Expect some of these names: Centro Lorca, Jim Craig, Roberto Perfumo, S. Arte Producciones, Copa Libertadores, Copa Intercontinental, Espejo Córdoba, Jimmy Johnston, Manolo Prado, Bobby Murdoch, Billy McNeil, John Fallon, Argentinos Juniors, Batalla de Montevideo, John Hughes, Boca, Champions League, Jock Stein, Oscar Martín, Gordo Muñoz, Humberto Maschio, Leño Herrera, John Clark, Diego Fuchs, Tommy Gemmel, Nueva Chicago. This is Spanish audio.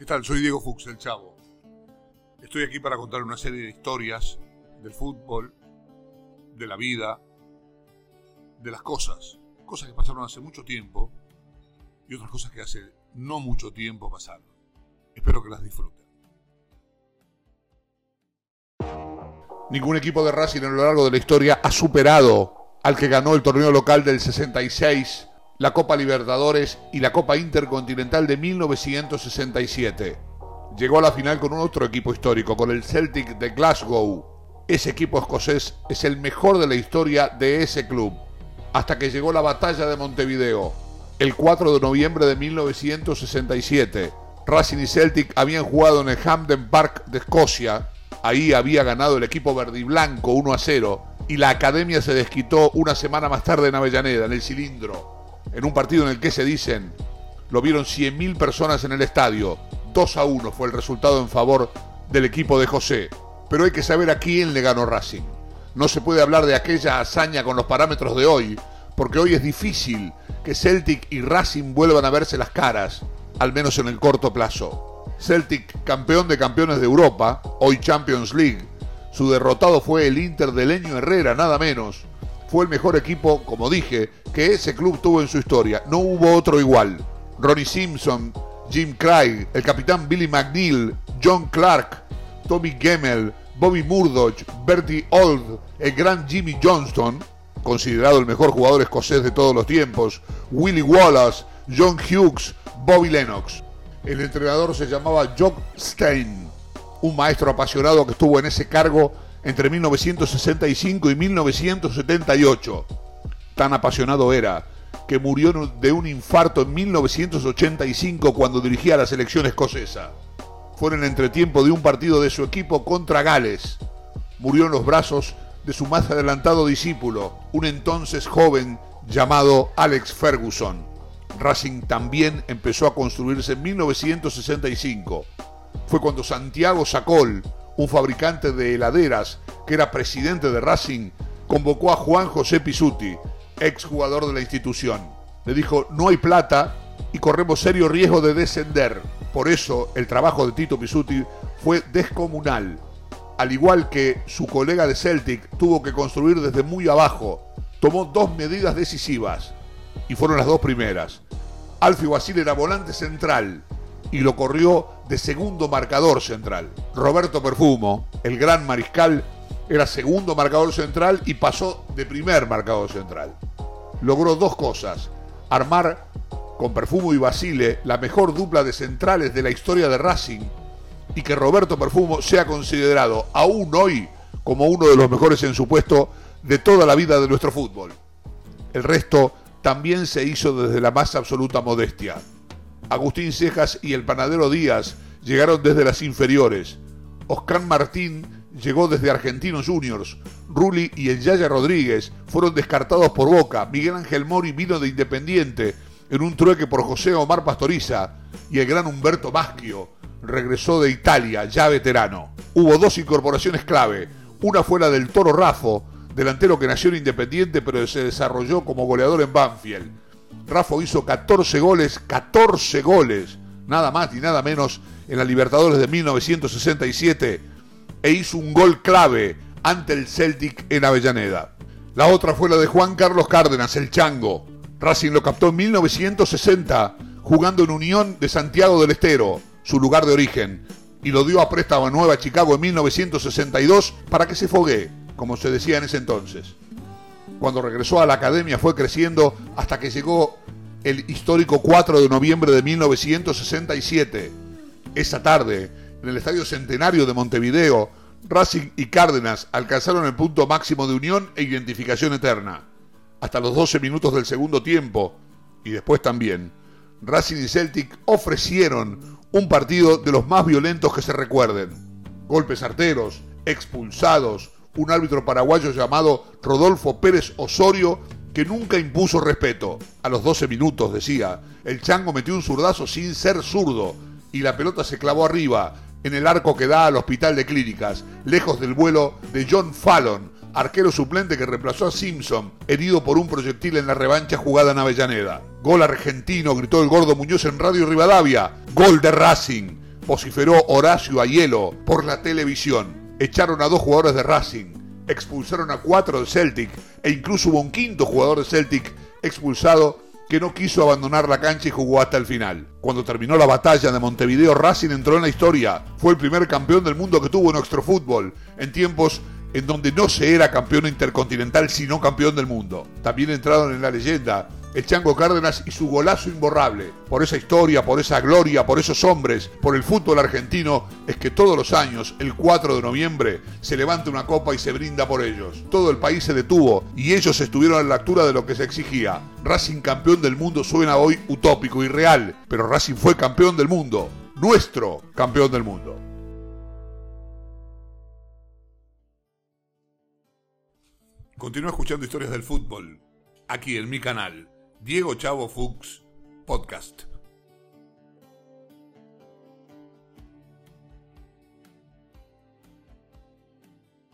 ¿Qué tal? Soy Diego Fuchs, El Chavo. Estoy aquí para contar una serie de historias del fútbol, de la vida, de las cosas que pasaron hace mucho tiempo y otras cosas que hace no mucho tiempo pasaron. Espero que las disfruten. Ningún equipo de Racing a lo largo de la historia ha superado al que ganó el torneo local del 66, la Copa Libertadores y la Copa Intercontinental de 1967. Llegó a la final con un otro equipo histórico, con el Celtic de Glasgow. Ese equipo escocés es el mejor de la historia de ese club, hasta que llegó la Batalla de Montevideo. El 4 de noviembre de 1967, Racing y Celtic habían jugado en el Hampden Park de Escocia. Ahí había ganado el equipo verdiblanco 1-0 y la academia se desquitó una semana más tarde en Avellaneda, en el Cilindro, en un partido en el que, se dicen, lo vieron 100.000 personas en el estadio. 2-1 fue el resultado en favor del equipo de José. Pero hay que saber a quién le ganó Racing. No se puede hablar de aquella hazaña con los parámetros de hoy, porque hoy es difícil que Celtic y Racing vuelvan a verse las caras, al menos en el corto plazo. Celtic, campeón de campeones de Europa, hoy Champions League. Su derrotado fue el Inter de Leño Herrera, nada menos. Fue el mejor equipo, como dije, que ese club tuvo en su historia. No hubo otro igual. Ronnie Simpson, Jim Craig, el capitán Billy McNeil, John Clark, Tommy Gemmel, Bobby Murdoch, Bertie Old, el gran Jimmy Johnston, considerado el mejor jugador escocés de todos los tiempos, Willie Wallace, John Hughes, Bobby Lennox. El entrenador se llamaba Jock Stein, un maestro apasionado que estuvo en ese cargo entre 1965 y 1978. Tan apasionado era que murió de un infarto en 1985 cuando dirigía la selección escocesa. Fue en el entretiempo de un partido de su equipo contra Gales. Murió en los brazos de su más adelantado discípulo, un entonces joven llamado Alex Ferguson. Racing también empezó a construirse en 1965. Fue cuando Santiago Sacol, un fabricante de heladeras que era presidente de Racing, convocó a Juan José Pizzuti, exjugador de la institución. Le dijo: no hay plata y corremos serio riesgo de descender. Por eso el trabajo de Tito Pizzuti fue descomunal. Al igual que su colega de Celtic, tuvo que construir desde muy abajo. Tomó dos medidas decisivas, y fueron las dos primeras. Alfio Basile era volante central y lo corrió de segundo marcador central. Roberto Perfumo, el gran mariscal, era segundo marcador central y pasó de primer marcador central. Logró dos cosas: armar con Perfumo y Basile la mejor dupla de centrales de la historia de Racing, y que Roberto Perfumo sea considerado aún hoy como uno de los mejores en su puesto de toda la vida de nuestro fútbol. El resto también se hizo desde la más absoluta modestia. Agustín Cejas y el Panadero Díaz llegaron desde las inferiores. Oscar Martín llegó desde Argentinos Juniors. Rulli y el Yaya Rodríguez fueron descartados por Boca. Miguel Ángel Mori vino de Independiente en un trueque por José Omar Pastoriza, y el gran Humberto Maschio regresó de Italia, ya veterano. Hubo dos incorporaciones clave. Una fue la del Toro Raffo, delantero que nació en Independiente pero se desarrolló como goleador en Banfield. Raffo hizo 14 goles, nada más ni nada menos, en la Libertadores de 1967, e hizo un gol clave ante el Celtic en Avellaneda. La otra fue la de Juan Carlos Cárdenas, el Chango. Racing lo captó en 1960, jugando en Unión de Santiago del Estero, su lugar de origen, y lo dio a préstamo a Nueva Chicago en 1962 para que se foguee, como se decía en ese entonces. Cuando regresó a la academia fue creciendo hasta que llegó el histórico 4 de noviembre de 1967. Esa tarde, en el Estadio Centenario de Montevideo, Racing y Cárdenas alcanzaron el punto máximo de unión e identificación eterna. Hasta los 12 minutos del segundo tiempo, y después también, Racing y Celtic ofrecieron un partido de los más violentos que se recuerden. Golpes arteros, expulsados, un árbitro paraguayo llamado Rodolfo Pérez Osorio que nunca impuso respeto. A los 12 minutos, decía, el Chango metió un zurdazo sin ser zurdo y la pelota se clavó arriba, en el arco que da al Hospital de Clínicas, lejos del vuelo de John Fallon, arquero suplente que reemplazó a Simpson, herido por un proyectil en la revancha jugada en Avellaneda. Gol argentino, gritó el Gordo Muñoz en Radio Rivadavia. Gol de Racing. vociferó Horacio Aiello por la televisión. Echaron a 2 jugadores de Racing, expulsaron a 4 de Celtic e incluso hubo un 5.º jugador de Celtic expulsado que no quiso abandonar la cancha y jugó hasta el final. Cuando terminó la batalla de Montevideo, Racing entró en la historia. Fue el primer campeón del mundo que tuvo nuestro fútbol, en tiempos en donde no se era campeón intercontinental, sino campeón del mundo. También entraron en la leyenda el Chango Cárdenas y su golazo imborrable. Por esa historia, por esa gloria, por esos hombres, por el fútbol argentino, es que todos los años, el 4 de noviembre, se levanta una copa y se brinda por ellos. Todo el país se detuvo y ellos estuvieron a la altura de lo que se exigía. Racing campeón del mundo suena hoy utópico, irreal, pero Racing fue campeón del mundo, nuestro campeón del mundo. Continúa escuchando historias del fútbol, aquí en mi canal, Diego Chavo Fuchs Podcast.